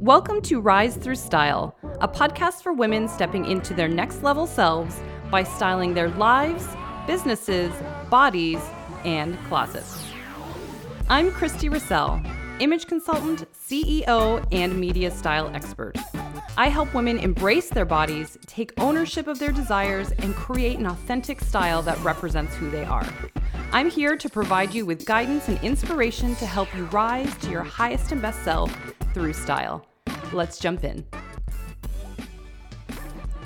Welcome to Rise Through Style, a podcast for women stepping into their next level selves by styling their lives, businesses, bodies, and closets. I'm Christy Russell, image consultant, CEO, and media style expert. I help women embrace their bodies, take ownership of their desires, and create an authentic style that represents who they are. I'm here to provide you with guidance and inspiration to help you rise to your highest and best self through style. Let's jump in.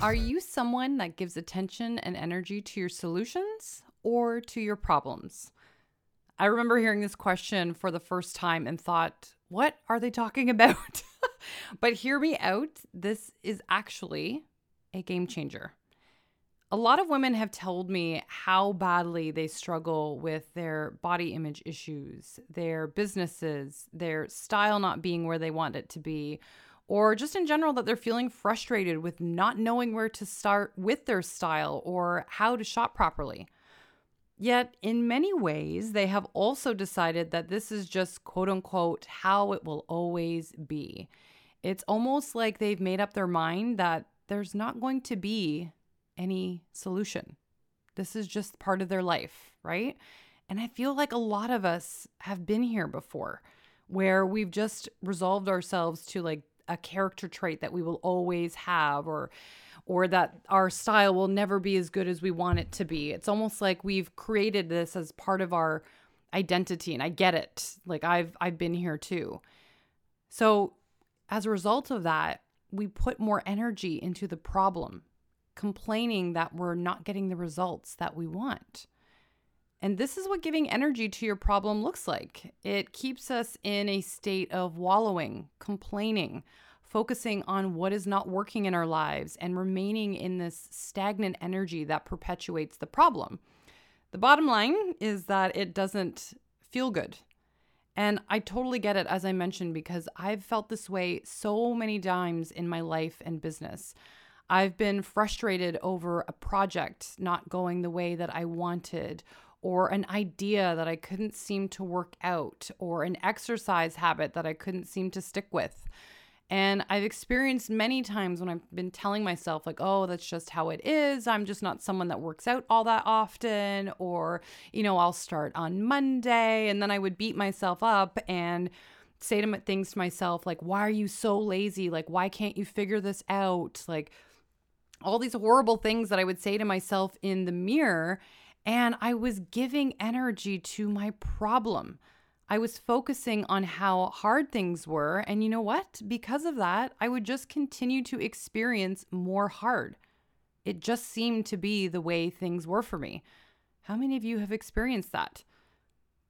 Are you someone that gives attention and energy to your solutions or to your problems? I remember hearing this question for the first time and thought, what are they talking about? But hear me out. This is actually a game changer. A lot of women have told me how badly they struggle with their body image issues, their businesses, their style not being where they want it to be, or just in general that they're feeling frustrated with not knowing where to start with their style or how to shop properly. Yet in many ways, they have also decided that this is just quote unquote how it will always be. It's almost like they've made up their mind that there's not going to be any solution. This is just part of their life, right? And I feel like a lot of us have been here before, where we've just resolved ourselves to like a character trait that we will always have, or that our style will never be as good as we want it to be. It's almost like we've created this as part of our identity, and I get it. Like I've been here too. So as a result of that, we put more energy into the problem, complaining that we're not getting the results that we want. And this is what giving energy to your problem looks like. It keeps us in a state of wallowing, complaining, focusing on what is not working in our lives, and remaining in this stagnant energy that perpetuates the problem. The bottom line is that it doesn't feel good. And I totally get it, as I mentioned, because I've felt this way so many times in my life and business. I've been frustrated over a project not going the way that I wanted, or an idea that I couldn't seem to work out, or an exercise habit that I couldn't seem to stick with. And I've experienced many times when I've been telling myself like, oh, that's just how it is. I'm just not someone that works out all that often, or, you know, I'll start on Monday. And then I would beat myself up and say things to myself like, why are you so lazy? Like, why can't you figure this out? Like, all these horrible things that I would say to myself in the mirror, and I was giving energy to my problem. I was focusing on how hard things were, and you know what? Because of that, I would just continue to experience more hard. It just seemed to be the way things were for me. How many of you have experienced that?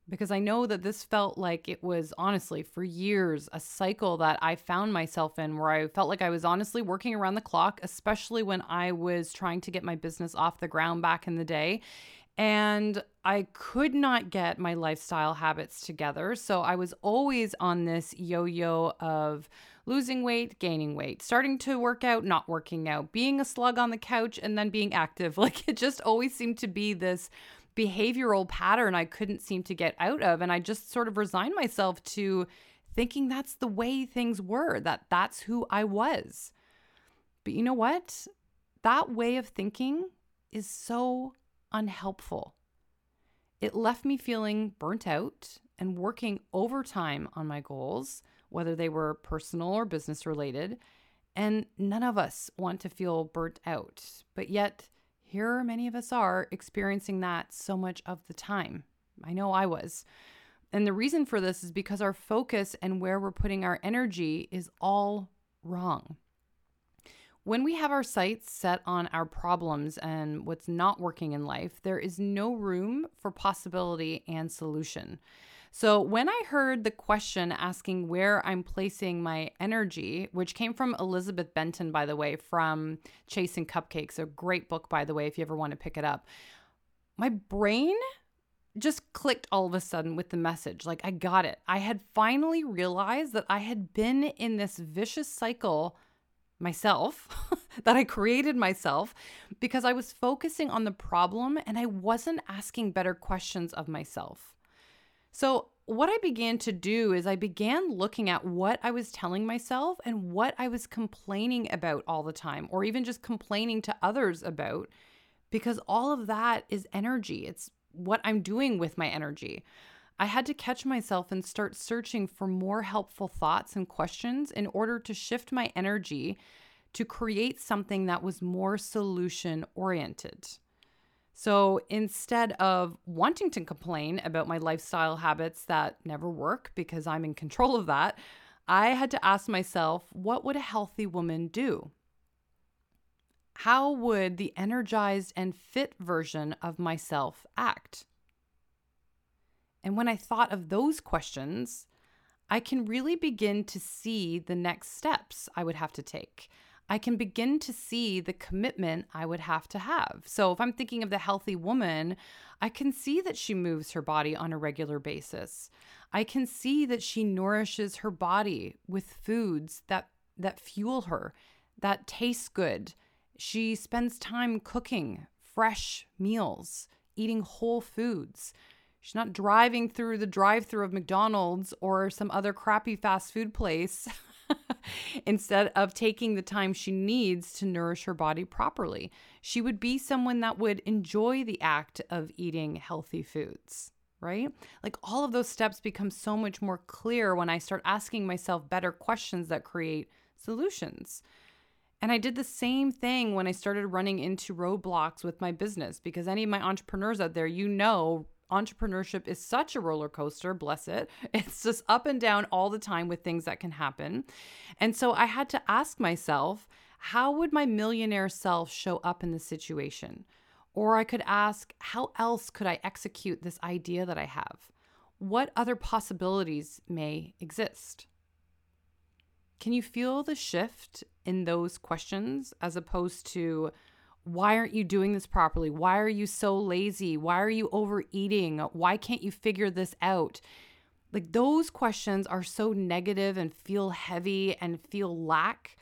Because I know that this felt like it was honestly for years a cycle that I found myself in, where I felt like I was honestly working around the clock, especially when I was trying to get my business off the ground back in the day. And I could not get my lifestyle habits together. So I was always on this yo-yo of losing weight, gaining weight, starting to work out, not working out, being a slug on the couch, and then being active. Like it just always seemed to be this behavioral pattern I couldn't seem to get out of. And I just sort of resigned myself to thinking that's the way things were, that that's who I was. But you know what? That way of thinking is so unhelpful. It left me feeling burnt out and working overtime on my goals, whether they were personal or business related. And none of us want to feel burnt out, but yet here, many of us are experiencing that so much of the time. I know I was. And the reason for this is because our focus and where we're putting our energy is all wrong. When we have our sights set on our problems and what's not working in life, there is no room for possibility and solution. So when I heard the question asking where I'm placing my energy, which came from Elizabeth Benton, by the way, from Chasing Cupcakes, a great book, by the way, if you ever want to pick it up, my brain just clicked all of a sudden with the message. Like I got it. I had finally realized that I had been in this vicious cycle myself that I created myself because I was focusing on the problem and I wasn't asking better questions of myself. So what I began to do is I began looking at what I was telling myself and what I was complaining about all the time, or even just complaining to others about, because all of that is energy. It's what I'm doing with my energy. I had to catch myself and start searching for more helpful thoughts and questions in order to shift my energy to create something that was more solution-oriented. So instead of wanting to complain about my lifestyle habits that never work because I'm in control of that, I had to ask myself, what would a healthy woman do? How would the energized and fit version of myself act? And when I thought of those questions, I can really begin to see the next steps I would have to take. I can begin to see the commitment I would have to have. So if I'm thinking of the healthy woman, I can see that she moves her body on a regular basis. I can see that she nourishes her body with foods that fuel her, that taste good. She spends time cooking fresh meals, eating whole foods. She's not driving through the drive-thru of McDonald's or some other crappy fast food place instead of taking the time she needs to nourish her body properly. She would be someone that would enjoy the act of eating healthy foods, right? Like all of those steps become so much more clear when I start asking myself better questions that create solutions. And I did the same thing when I started running into roadblocks with my business, because any of my entrepreneurs out there, you know, entrepreneurship is such a roller coaster, bless it. It's just up and down all the time with things that can happen. And so I had to ask myself, how would my millionaire self show up in this situation? Or I could ask, how else could I execute this idea that I have? What other possibilities may exist? Can you feel the shift in those questions as opposed to, why aren't you doing this properly? Why are you so lazy? Why are you overeating? Why can't you figure this out? Like those questions are so negative and feel heavy and feel lack.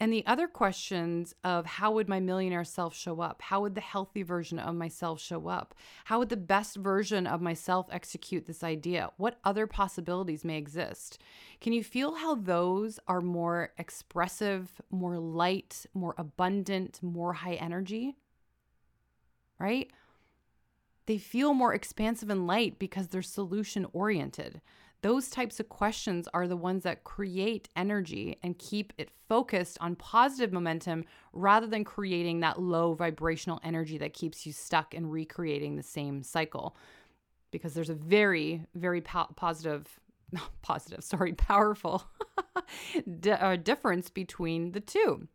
And the other questions of how would my millionaire self show up? How would the healthy version of myself show up? How would the best version of myself execute this idea? What other possibilities may exist? Can you feel how those are more expressive, more light, more abundant, more high energy? Right? They feel more expansive and light because they're solution oriented. Those types of questions are the ones that create energy and keep it focused on positive momentum rather than creating that low vibrational energy that keeps you stuck and recreating the same cycle. Because there's a very, very powerful difference between the two.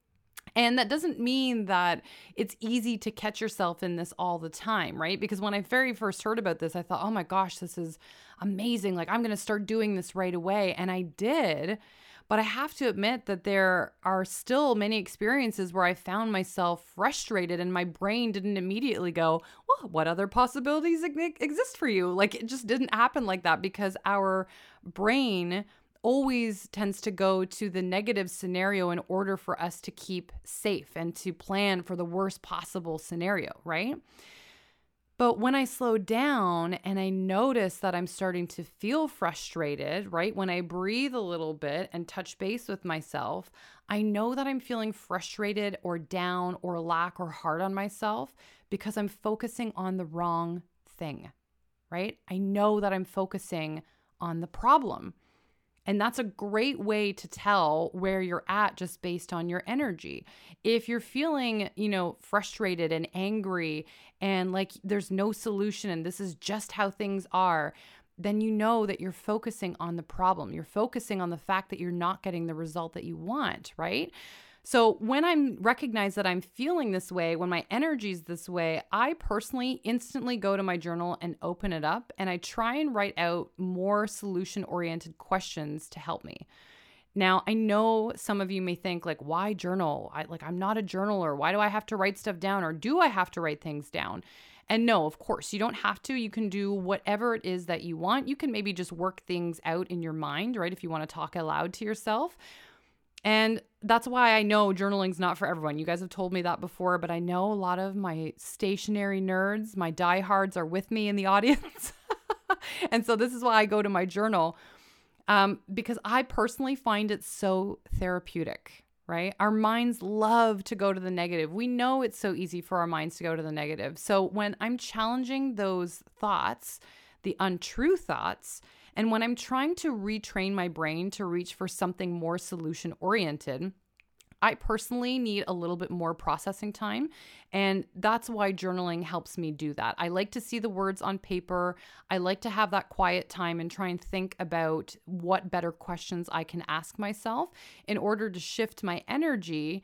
And that doesn't mean that it's easy to catch yourself in this all the time, right? Because when I very first heard about this, I thought, oh my gosh, this is amazing. Like, I'm going to start doing this right away. And I did. But I have to admit that there are still many experiences where I found myself frustrated and my brain didn't immediately go, well, what other possibilities exist for you? Like, it just didn't happen like that because our brain always tends to go to the negative scenario in order for us to keep safe and to plan for the worst possible scenario, right? But when I slow down and I notice that I'm starting to feel frustrated, right? When I breathe a little bit and touch base with myself, I know that I'm feeling frustrated or down or lack or hard on myself because I'm focusing on the wrong thing, right? I know that I'm focusing on the problem. And that's a great way to tell where you're at just based on your energy. If you're feeling, frustrated and angry and like there's no solution and this is just how things are, then you know that you're focusing on the problem. You're focusing on the fact that you're not getting the result that you want, right? So when I recognize that I'm feeling this way, when my energy's this way, I personally instantly go to my journal and open it up, and I try and write out more solution-oriented questions to help me. Now, I know some of you may think, like, why journal? I'm not a journaler. Why do I have to write stuff down? Or do I have to write things down? And no, of course, you don't have to. You can do whatever it is that you want. You can maybe just work things out in your mind, right? If you want to talk aloud to yourself. And that's why I know journaling's not for everyone. You guys have told me that before, but I know a lot of my stationary nerds, my diehards are with me in the audience. And so this is why I go to my journal, because I personally find it so therapeutic, right? Our minds love to go to the negative. We know it's so easy for our minds to go to the negative. So when I'm challenging those thoughts, the untrue thoughts, and when I'm trying to retrain my brain to reach for something more solution-oriented, I personally need a little bit more processing time, and that's why journaling helps me do that. I like to see the words on paper. I like to have that quiet time and try and think about what better questions I can ask myself in order to shift my energy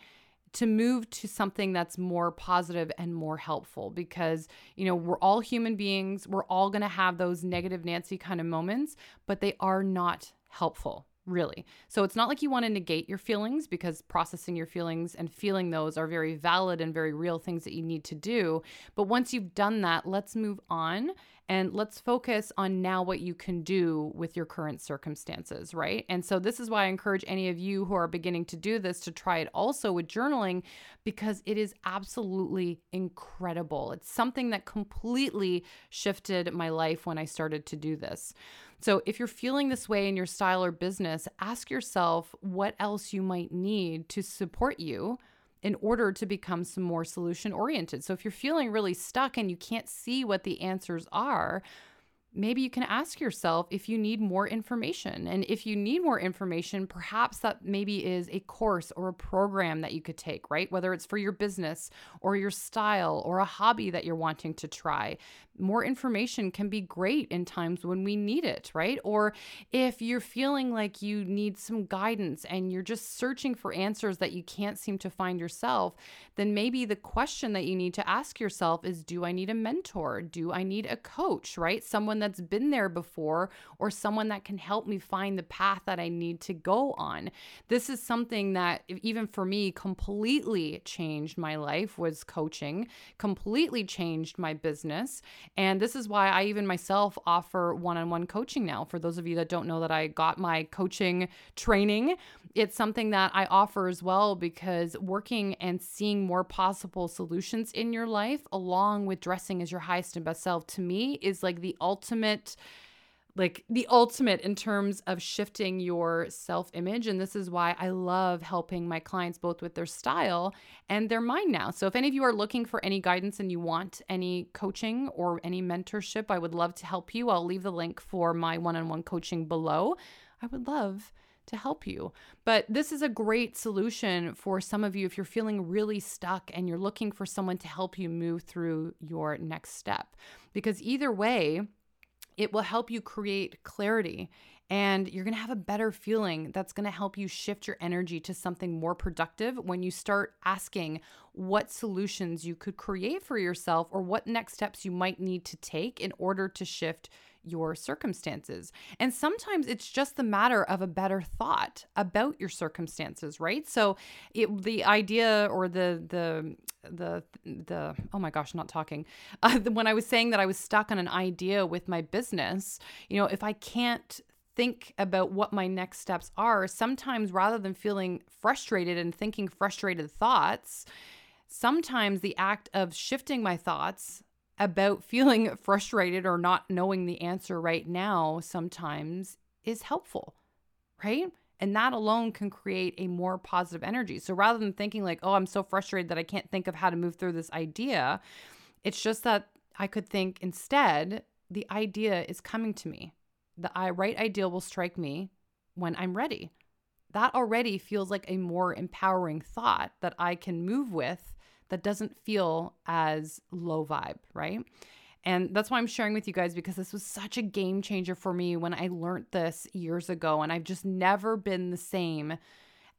to move to something that's more positive and more helpful, because, you know, we're all human beings. We're all going to have those negative Nancy kind of moments, but they are not helpful. Really. So it's not like you want to negate your feelings, because processing your feelings and feeling those are very valid and very real things that you need to do. But once you've done that, let's move on and let's focus on now what you can do with your current circumstances, right? And so this is why I encourage any of you who are beginning to do this to try it also with journaling, because it is absolutely incredible. It's something that completely shifted my life when I started to do this. So if you're feeling this way in your style or business, ask yourself what else you might need to support you in order to become some more solution-oriented. So if you're feeling really stuck and you can't see what the answers are, maybe you can ask yourself if you need more information. And if you need more information, perhaps that maybe is a course or a program that you could take, right? Whether it's for your business or your style or a hobby that you're wanting to try. More information can be great in times when we need it, right? Or if you're feeling like you need some guidance and you're just searching for answers that you can't seem to find yourself, then maybe the question that you need to ask yourself is, do I need a mentor? Do I need a coach, right? Someone that's been there before, or someone that can help me find the path that I need to go on. This is something that even for me completely changed my life, was coaching, completely changed my business. And this is why I even myself offer one-on-one coaching now. For those of you that don't know that I got my coaching training, it's something that I offer as well, because working and seeing more possible solutions in your life along with dressing as your highest and best self, to me, is like the ultimate in terms of shifting your self-image. And this is why I love helping my clients both with their style and their mind now. So if any of you are looking for any guidance and you want any coaching or any mentorship, I would love to help you. I'll leave the link for my one-on-one coaching below. I would love to help you. But this is a great solution for some of you if you're feeling really stuck and you're looking for someone to help you move through your next step. Because either way, it will help you create clarity, and you're going to have a better feeling that's going to help you shift your energy to something more productive when you start asking what solutions you could create for yourself or what next steps you might need to take in order to shift your circumstances. And sometimes it's just the matter of a better thought about your circumstances, right? So the idea or the when I was saying that I was stuck on an idea with my business, you know, if I can't think about what my next steps are, sometimes rather than feeling frustrated and thinking frustrated thoughts, sometimes the act of shifting my thoughts about feeling frustrated or not knowing the answer right now sometimes is helpful, right? And that alone can create a more positive energy. So rather than thinking like, oh, I'm so frustrated that I can't think of how to move through this idea, it's just that I could think instead, the idea is coming to me. The right idea will strike me when I'm ready. That already feels like a more empowering thought that I can move with, that doesn't feel as low vibe, right? And that's why I'm sharing with you guys, because this was such a game changer for me when I learned this years ago, and I've just never been the same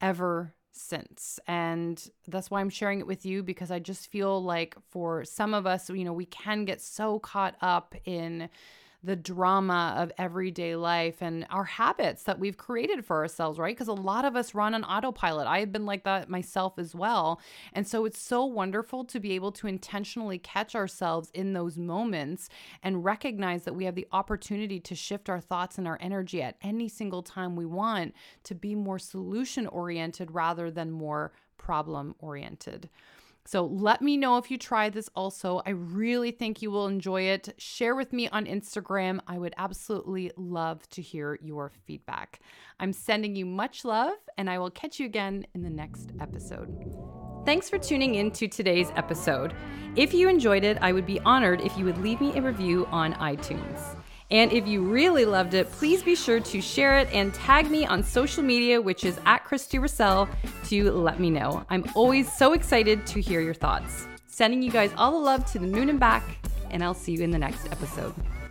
ever since. And that's why I'm sharing it with you, because I just feel like for some of us, you know, we can get so caught up in the drama of everyday life and our habits that we've created for ourselves, right? Because a lot of us run on autopilot. I have been like that myself as well. And so it's so wonderful to be able to intentionally catch ourselves in those moments and recognize that we have the opportunity to shift our thoughts and our energy at any single time we want to be more solution-oriented rather than more problem-oriented. So let me know if you try this also. I really think you will enjoy it. Share with me on Instagram. I would absolutely love to hear your feedback. I'm sending you much love, and I will catch you again in the next episode. Thanks for tuning in to today's episode. If you enjoyed it, I would be honored if you would leave me a review on iTunes. And if you really loved it, please be sure to share it and tag me on social media, which is @ChristyRussell, to let me know. I'm always so excited to hear your thoughts. Sending you guys all the love to the moon and back, and I'll see you in the next episode.